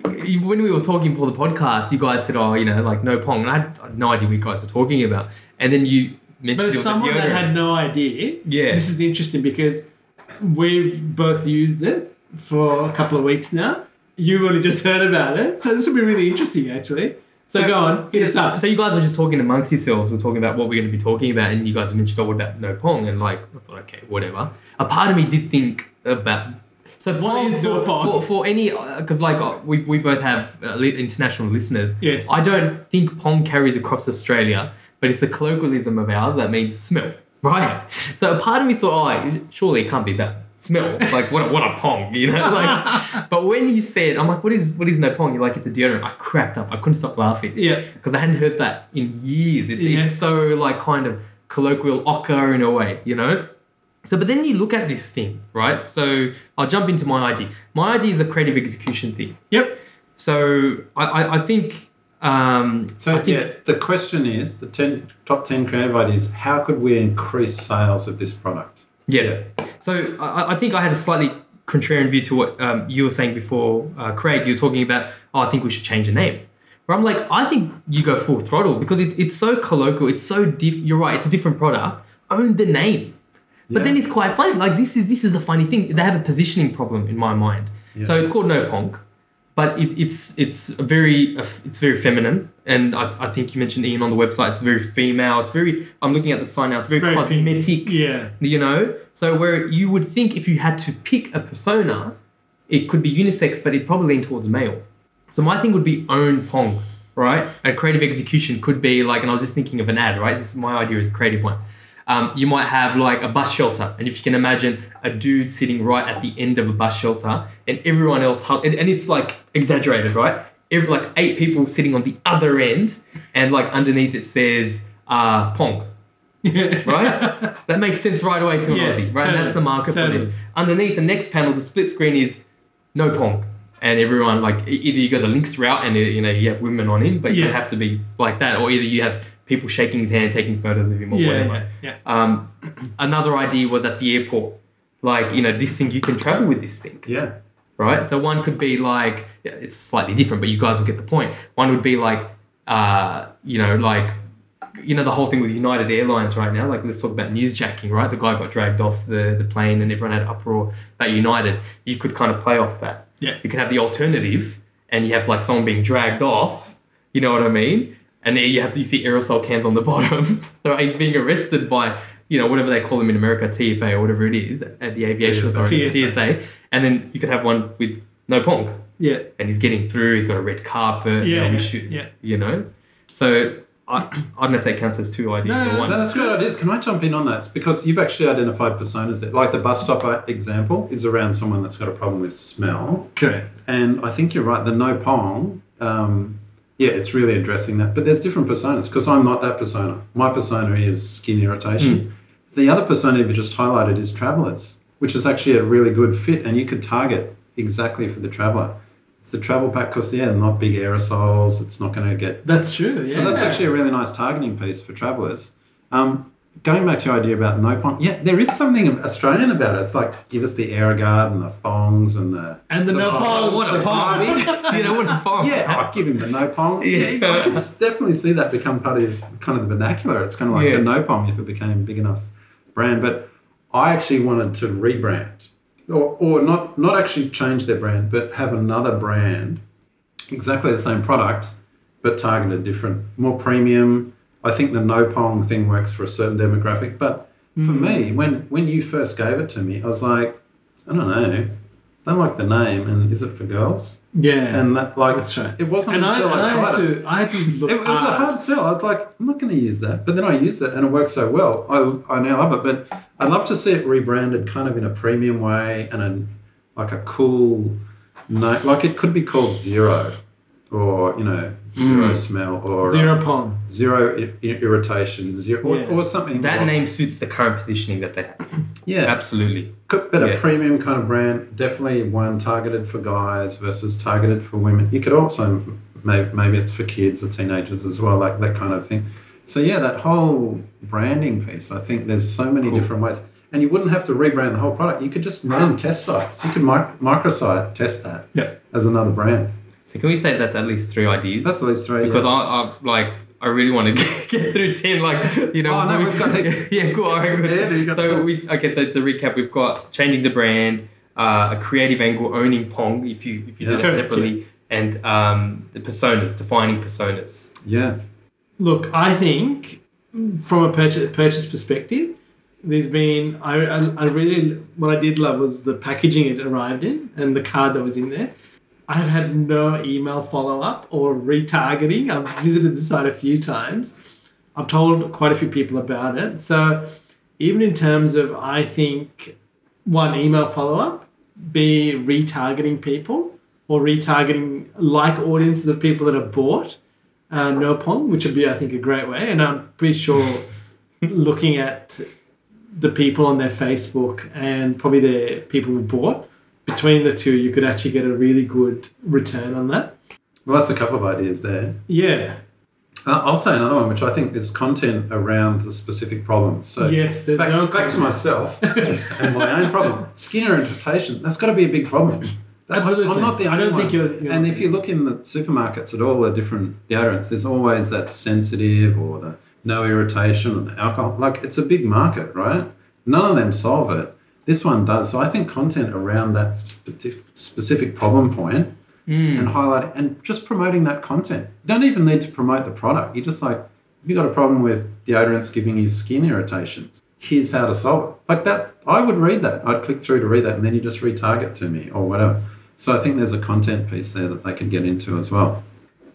when we were talking before the podcast, you guys said, oh, you know, like, no pong. And I had no idea what you guys were talking about. And then you... But as someone that had no idea, yeah. This is interesting because we've both used it for a couple of weeks now. You've only just heard about it. So this will be really interesting, actually. So, so go on, hit yeah, us up. So you guys were just talking amongst yourselves. We're talking about what we're going to be talking about. And you guys mentioned, oh, what about No Pong? And like, I thought, okay, whatever. A part of me did think about... So pong is No Pong? For, for any... Because like oh, we, we both have uh, international listeners. Yes. I don't think pong carries across Australia. But it's a colloquialism of ours that means smell, right? So a part of me thought, oh, surely it can't be that smell. Like, what a, what a pong, you know? Like, but when you said, I'm like, what is what is no pong? You're like, it's a deodorant. I cracked up. I couldn't stop laughing. Yeah. Because I hadn't heard that in years. It's, yes. it's so, like, kind of colloquial ochre in a way, you know? So, but then you look at this thing, right? So I'll jump into my idea. My idea is a creative execution thing. Yep. So I, I, I think... Um, so I think yeah, the question is the ten, top ten creative ideas. How could we increase sales of this product? Yeah. So I, I think I had a slightly contrarian view to what um, you were saying before, uh, Craig. You were talking about, oh, I think we should change the name. Where I'm like, I think you go full throttle because it's it's so colloquial. It's so diff. You're right. It's a different product. Own the name. But yeah. then it's quite funny. Like this is this is the funny thing. They have a positioning problem in my mind. Yeah. So it's called No Pong, but it, it's it's very it's very feminine. And I, I think you mentioned Ian on the website. It's very female. It's very. I'm looking at the sign now. It's very, very cosmetic. Fe- yeah. You know. So where you would think if you had to pick a persona, it could be unisex, but it probably lean towards male. So my thing would be own Pong, right? And creative execution could be like. And I was just thinking of an ad, right? This is my idea is a creative one. Um, you might have like a bus shelter, and if you can imagine a dude sitting right at the end of a bus shelter and everyone else, and, and it's like exaggerated, right? Every, like eight people sitting on the other end, and like underneath it says uh, Pong, right? That makes sense right away to an yes, Aussie, right? Totally, that's the market totally. for this. Underneath the next panel, the split screen is No Pong, and everyone like either you go the links route and you know you have women on him, but yeah. you don't have to be like that, or either you have people shaking his hand, taking photos of him or yeah, whatever. Yeah, yeah. Um, another idea was at the airport. Like, you know, this thing, you can travel with this thing. Yeah. Right? So one could be like, yeah, it's slightly different, but you guys will get the point. One would be like, uh, you know, like, you know, the whole thing with United Airlines right now, like let's talk about newsjacking, right? The guy got dragged off the, the plane and everyone had uproar about United. You could kind of play off that. Yeah. You could have the alternative and you have like someone being dragged off. You know what I mean? And there you have to you see aerosol cans on the bottom. So he's being arrested by, you know, whatever they call them in America, T F A or whatever it is, at the aviation authority, T S A. And then you could have one with No Pong. Yeah. And he's getting through. He's got a red carpet. Yeah. You know, yeah, yeah. You know? So I, I don't know if that counts as two ideas no, or one. No, that's great ideas. Can I jump in on that? It's because you've actually identified personas there. Like the bus stop example is around someone that's got a problem with smell. Correct. And I think you're right. The No Pong... Um, Yeah, it's really addressing that. But there's different personas because I'm not that persona. My persona is skin irritation. Mm. The other persona you've just highlighted is travelers, which is actually a really good fit, and you could target exactly for the traveler. It's the travel pack because, yeah, not big aerosols. It's not going to get... That's true, yeah. So that's actually a really nice targeting piece for travelers. Um, going back to your idea about No Pong, yeah, there is something Australian about it. It's like, give us the Aerogard and the thongs and the... And the, the No Pong, what a Pong. You know, what a Pong. Yeah, oh, give him the No Pong. Yeah, yeah. I can definitely see that become part of his, kind of the vernacular. It's kind of like yeah. the No Pong if it became a big enough brand. But I actually wanted to rebrand or, or not, not actually change their brand, but have another brand, exactly the same product, but targeted different, more premium. I think the No Pong thing works for a certain demographic. But for mm. me, when, when you first gave it to me, I was like, I don't know. I don't like the name. And is it for girls? Yeah. And that, like, that's right. It wasn't and until I, and I tried I had it. To, I had to look it, it was a hard sell. I was like, I'm not going to use that. But then I used it and it worked so well. I, I now love it. But I'd love to see it rebranded kind of in a premium way and a, like a cool name. Like it could be called Zero or, you know, Zero mm. smell or Zero um, Pong, Zero ir- irritation, zero or, yeah. or something. That more. Name suits the current positioning that they have. Yeah, absolutely. Could, but yeah. a premium kind of brand, definitely one targeted for guys versus targeted for women. You could also maybe, maybe it's for kids or teenagers as well, like that kind of thing. So yeah, that whole branding piece. I think there's so many cool. different ways, and you wouldn't have to rebrand the whole product. You could just run test sites. You could mic- microsite test that. Yeah. As another brand. So can we say that's at least three ideas? That's at least three. Because yeah. I, I like I really want to get, get through ten. Like you know. Oh no, we, we've got yeah, yeah cool. All right, good. So we okay. So to recap, we've got changing the brand, uh, a creative angle, owning Pong. If you if you yeah. do that separately, and um, the personas, defining personas. Yeah. Look, I think from a purchase purchase perspective, there's been I I, I really what I did love was the packaging it arrived in and the card that was in there. I've had no email follow-up or retargeting. I've visited the site a few times. I've told quite a few people about it. So even in terms of, I think, one, email follow-up, B, retargeting people or retargeting like audiences of people that have bought uh, No Pong, which would be, I think, a great way. And I'm pretty sure looking at the people on their Facebook and probably their people who bought, between the two, you could actually get a really good return on that. Well, that's a couple of ideas there. Yeah. Uh, I'll say another one, which I think is content around the specific problem. So yes, there's back, no back to myself and my own problem. Skin irritation, that's got to be a big problem. Absolutely. I, I'm not the only I don't one. Think you're, you're... And if you look in the supermarkets at all the different deodorants, there's always that sensitive or the no irritation or the alcohol. Like, it's a big market, right? None of them solve it. This one does. So I think content around that specific problem point mm. and highlight and just promoting that content. You don't even need to promote the product. You just like, if you've got a problem with deodorants giving you skin irritations, here's how to solve it. Like that, I would read that. I'd click through to read that and then you just retarget to me or whatever. So I think there's a content piece there that they can get into as well.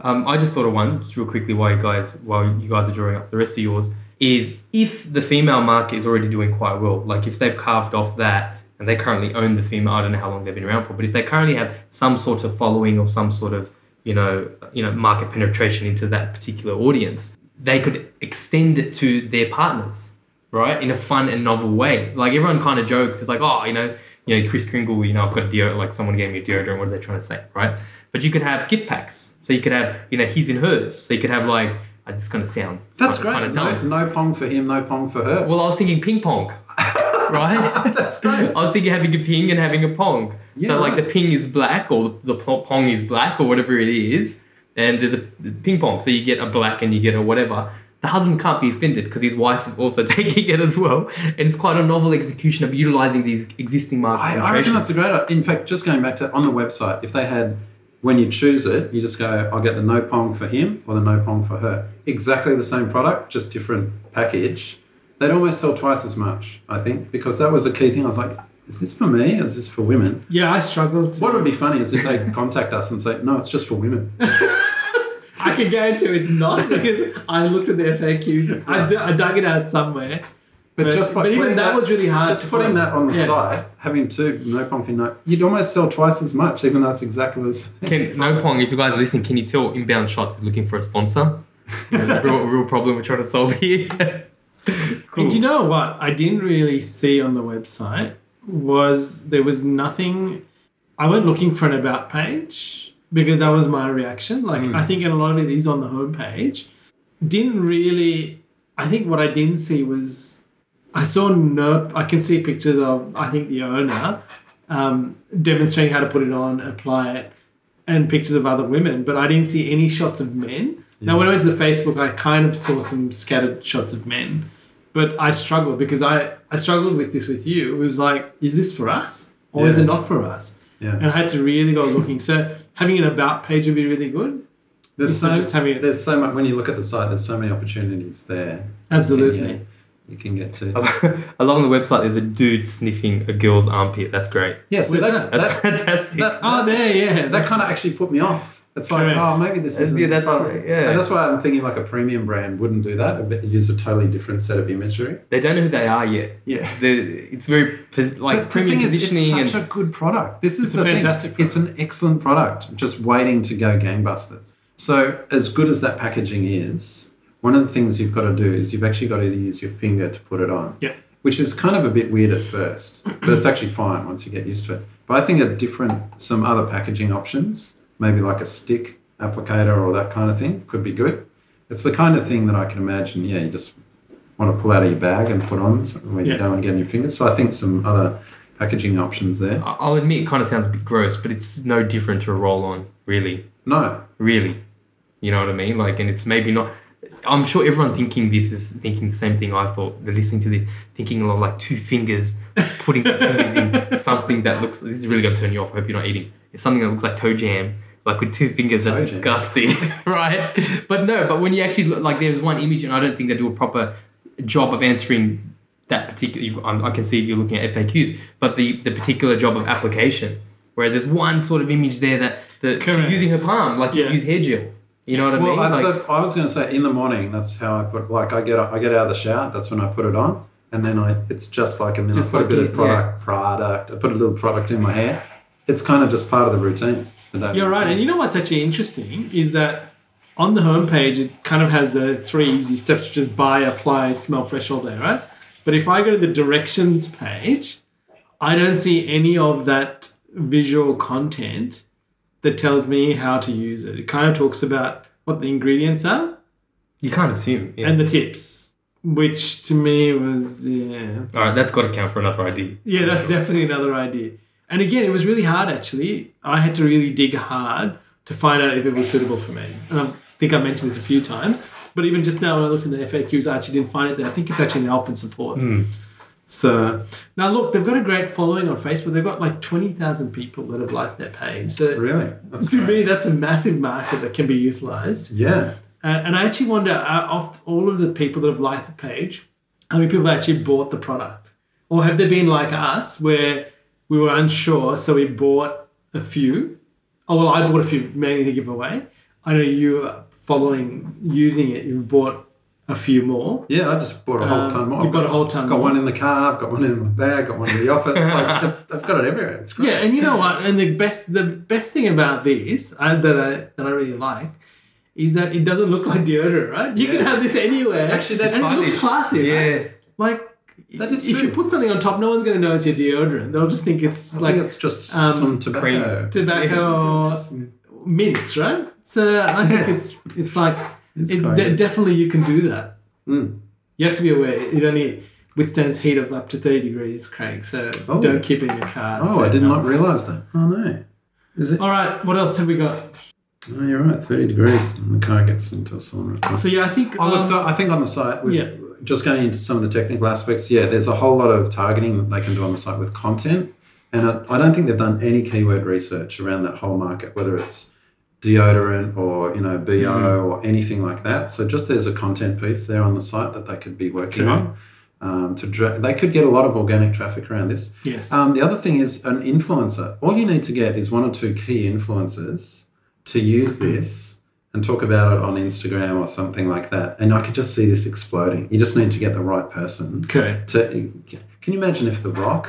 Um, I just thought of one just real quickly while you guys while you guys are drawing up the rest of yours, is if the female market is already doing quite well, like if they've carved off that and they currently own the female, I don't know how long they've been around for, but if they currently have some sort of following or some sort of, you know, you know, market penetration into that particular audience, they could extend it to their partners, right? In a fun and novel way. Like everyone kind of jokes, it's like, oh, you know, you know, Chris Kringle, you know, I've got a deodorant, like someone gave me a deodorant, what are they trying to say, right? But you could have gift packs. So you could have, you know, his and hers. So you could have like, I just kind of sound. That's great. Kind of dumb. No, no pong for him, no pong for her. Well, I was thinking ping pong, right? That's great. I was thinking having a ping and having a pong. Yeah, so like right. The ping is black or the pong is black or whatever it is. And there's a ping pong. So you get a black and you get a whatever. The husband can't be offended because his wife is also taking it as well. And it's quite a novel execution of utilising these existing market I, I reckon that's a great idea. In fact, just going back to on the website, if they had... When you choose it, you just go, I'll get the no pong for him or the no pong for her. Exactly the same product, just different package. They'd almost sell twice as much, I think, because that was a key thing. I was like, is this for me or is this for women? Yeah, I struggled. What would be funny is if they contact us and say, no, it's just for women. I can guarantee it's not because I looked at their F A Qs. I, d- I dug it out somewhere. But, but just by but even that, that was really hard. Just to putting that on the yeah. site, having two no pong for no, you'd almost sell twice as much, even though it's exactly the same. Can, no pong. If you guys are listening, can you tell Inbound Shots is looking for a sponsor? It's a real, real problem we're trying to solve here. Cool. And do you know what I didn't really see on the website was there was nothing. I went looking for an about page because that was my reaction. Like mm. I think in a lot of these on the homepage, didn't really. I think what I didn't see was. I saw no, I can see pictures of, I think, the owner um, demonstrating how to put it on, apply it, and pictures of other women, but I didn't see any shots of men. Yeah. Now, when I went to the Facebook, I kind of saw some scattered shots of men, but I struggled because I, I struggled with this with you. It was like, is this for us or yeah. is it not for us? Yeah. And I had to really go looking. So having an about page would be really good. There's so, just having it. There's so much, when you look at the site, there's so many opportunities there. Absolutely. Yeah. You can get to along the website. There's a dude sniffing a girl's armpit. That's great. Yes, yeah, so that, that's that, fantastic. That, oh, there, yeah. That kind of actually put me off. It's like, correct. Oh, maybe this isn't. Yeah, that's, yeah. And that's why I'm thinking like a premium brand wouldn't do that. It use a totally different set of imagery. They don't know who they are yet. Yeah, They're, it's very like but premium the thing positioning. Is, it's such and, a good product. This is it's the a fantastic. Thing. Product. It's an excellent product. Just waiting to go gangbusters. So as good as that packaging is. One of the things you've got to do is you've actually got to use your finger to put it on, yeah. which is kind of a bit weird at first, but it's actually fine once you get used to it. But I think a different, some other packaging options, maybe like a stick applicator or that kind of thing could be good. It's the kind of thing that I can imagine, yeah, you just want to pull out of your bag and put on something where yeah. you don't want to get in your fingers. So I think some other packaging options there. I'll admit it kind of sounds a bit gross, but it's no different to a roll-on, really. No. Really. You know what I mean? Like, and it's maybe not... I'm sure everyone thinking this is thinking the same thing I thought. They're listening to this, thinking a lot like two fingers, putting the fingers in something that looks... This is really going to turn you off. I hope you're not eating. It's something that looks like toe jam. Like with two fingers, that's toe disgusting, right? But no, but when you actually look... Like there's one image and I don't think they do a proper job of answering that particular... You've, I can see you're looking at F A Qs, but the, the particular job of application, where there's one sort of image there that the, she's using her palm, like yeah. you use hair gel. You know what I well, mean? Well, like, I was going to say in the morning. That's how I put. Like I get, I get out of the shower. That's when I put it on, and then I. It's just like, and then I put like a bit it, of product, yeah. product. I put a little product in my hair. It's kind of just part of the routine. The You're routine. Right, and you know what's actually interesting is that on the homepage it kind of has the three easy steps: just buy, apply, smell fresh all day, right? But if I go to the directions page, I don't see any of that visual content. That tells me how to use it. It kind of talks about what the ingredients are. You can't assume. Yeah. And the tips, which to me was, yeah. All right, that's got to count for another idea. Yeah, that's sure. definitely another idea. And again, it was really hard, actually. I had to really dig hard to find out if it was suitable for me. And I think I mentioned this a few times, but even just now when I looked in the F A Qs, I actually didn't find it there. I think it's actually in the help and support. Mm. So now look, they've got a great following on Facebook. They've got like twenty thousand people that have liked their page. So really, that's to great. me, that's a massive market that can be utilized. Yeah. Uh, and I actually wonder, uh, of all of the people that have liked the page, how many people actually bought the product? Or have they been like us where we were unsure, so we bought a few? Oh, well, I bought a few mainly to give away. I know you are following, using it, you bought a few more. Yeah, I just bought a whole um, ton more. You've got, got a whole ton I've got more. One in the car, I've got one in my bag, got one in the office. Like, I've got it everywhere. It's great. Yeah, and you know what? And the best the best thing about this uh, that, I, that I really like is that it doesn't look like deodorant, right? You yes. can have this anywhere. Actually, that's and it looks classy. Yeah. Right? Like, that is if true. You put something on top, no one's going to know it's your deodorant. They'll just think it's I like... think it's just um, some tobacco. Tobacco yeah. or mints, right? So I think yes. it's it's like... It de- definitely you can do that. Mm. You have to be aware. It only withstands heat of up to thirty degrees, Craig. So oh. don't keep it in your car. Oh, I did not realise that. Oh, no. Is it? All right, what else have we got? Oh, you're right, thirty degrees and the car gets into a sauna. So, yeah, I think... Oh, um, look, so I think on the site, we've, yeah. just going into some of the technical aspects, yeah, there's a whole lot of targeting that they can do on the site with content. And I, I don't think they've done any keyword research around that whole market, whether it's deodorant or, you know, B O mm. or anything like that. So just there's a content piece there on the site that they could be working okay. on. Um, to dra- They could get a lot of organic traffic around this. Yes. Um, the other thing is an influencer. All you need to get is one or two key influencers to use this and talk about it on Instagram or something like that. And I could just see this exploding. You just need to get the right person. Okay. To, can you imagine if The Rock...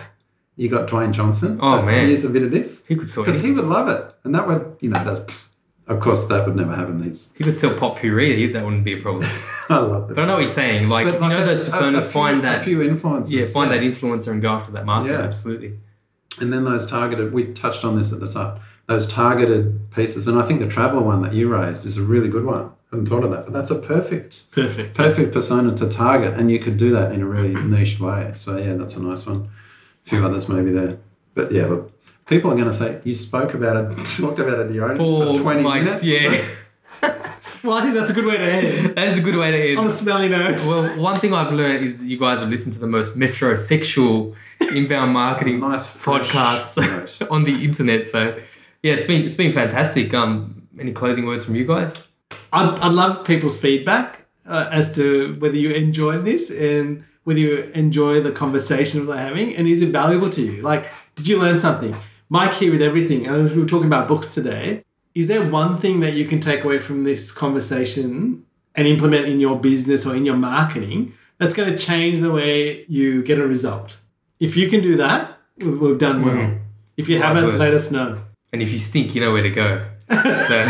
You got Dwayne Johnson. Oh, so man. Here's a bit of this. He could sell it. Because he would love it. And that would, you know, that, of course, that would never happen. These. He could sell pop puree. That wouldn't be a problem. I love that. But I know what you're saying. Like, but you know, those personas a, a few, find that. A few influencers. Yeah, find yeah. that influencer and go after that market. Yeah. Absolutely. And then those targeted, we touched on this at the start, those targeted pieces. And I think the traveler one that you raised is a really good one. I hadn't thought of that. But that's a perfect, perfect, perfect persona to target. And you could do that in a really niche way. So, yeah, that's a nice one. Few others maybe there, but yeah, look, people are going to say you spoke about it, talked about it in your own for, for twenty like, minutes. Yeah. Well, I think that's a good way to end. That is a good way to end. On a smelly note. Well, one thing I've learned is you guys have listened to the most metrosexual inbound marketing nice podcasts on the internet. So yeah, it's been it's been fantastic. Um, any closing words from you guys? I'd, I'd love people's feedback uh, as to whether you enjoyed this and. Whether you enjoy the conversation we're having and is it valuable to you? Like, did you learn something? My key with everything, and we were talking about books today, is there one thing that you can take away from this conversation and implement in your business or in your marketing that's going to change the way you get a result? If you can do that, we've done well. Mm-hmm. If you nice haven't, words. Let us know. And if you stink, you know where to go. So.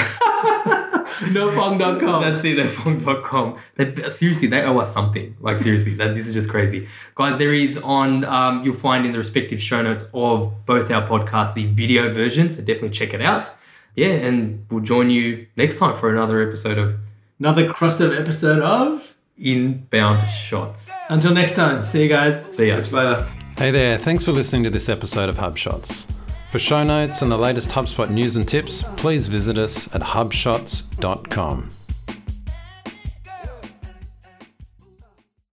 no pong dot com That's it, no pong dot com That, seriously, they owe us something. Like, seriously, that this is just crazy. Guys, there is on, um, you'll find in the respective show notes of both our podcasts, the video version, so definitely check it out. Yeah, and we'll join you next time for another episode of... Another crossover episode of... Inbound Shots. Until next time, see you guys. See ya. Catch you later. Hey there, thanks for listening to this episode of HubShots. For show notes and the latest HubSpot news and tips, please visit us at hubshots dot com.